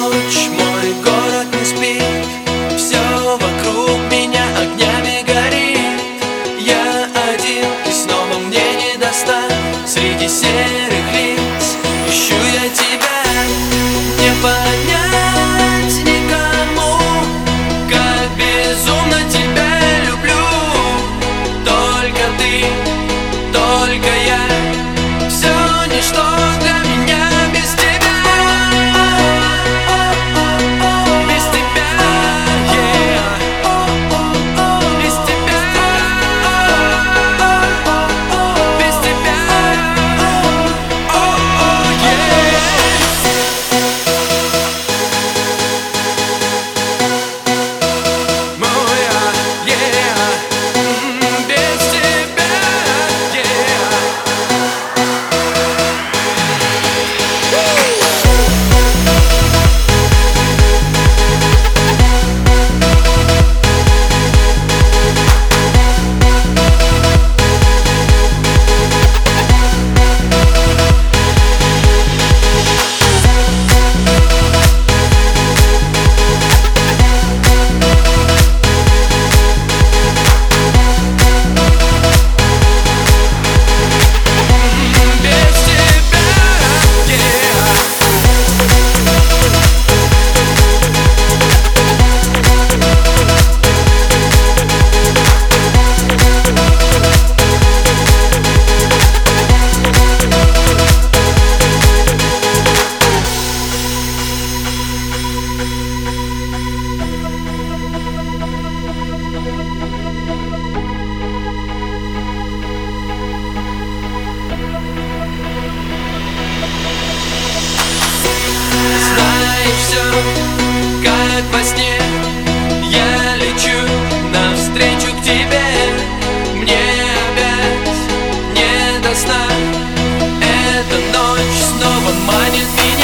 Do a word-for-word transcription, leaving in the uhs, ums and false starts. Ночь, мой город не спит, все вокруг меня огнями горит. Я один, и снова мне не достать. Среди серых лиц ищу я тебя. Не понять никому, как безумно тебя люблю. Только ты, только я, все ничто для меня. Без тебя все, как во сне, я лечу навстречу к тебе. Мне опять не до сна, эта ночь снова манит меня.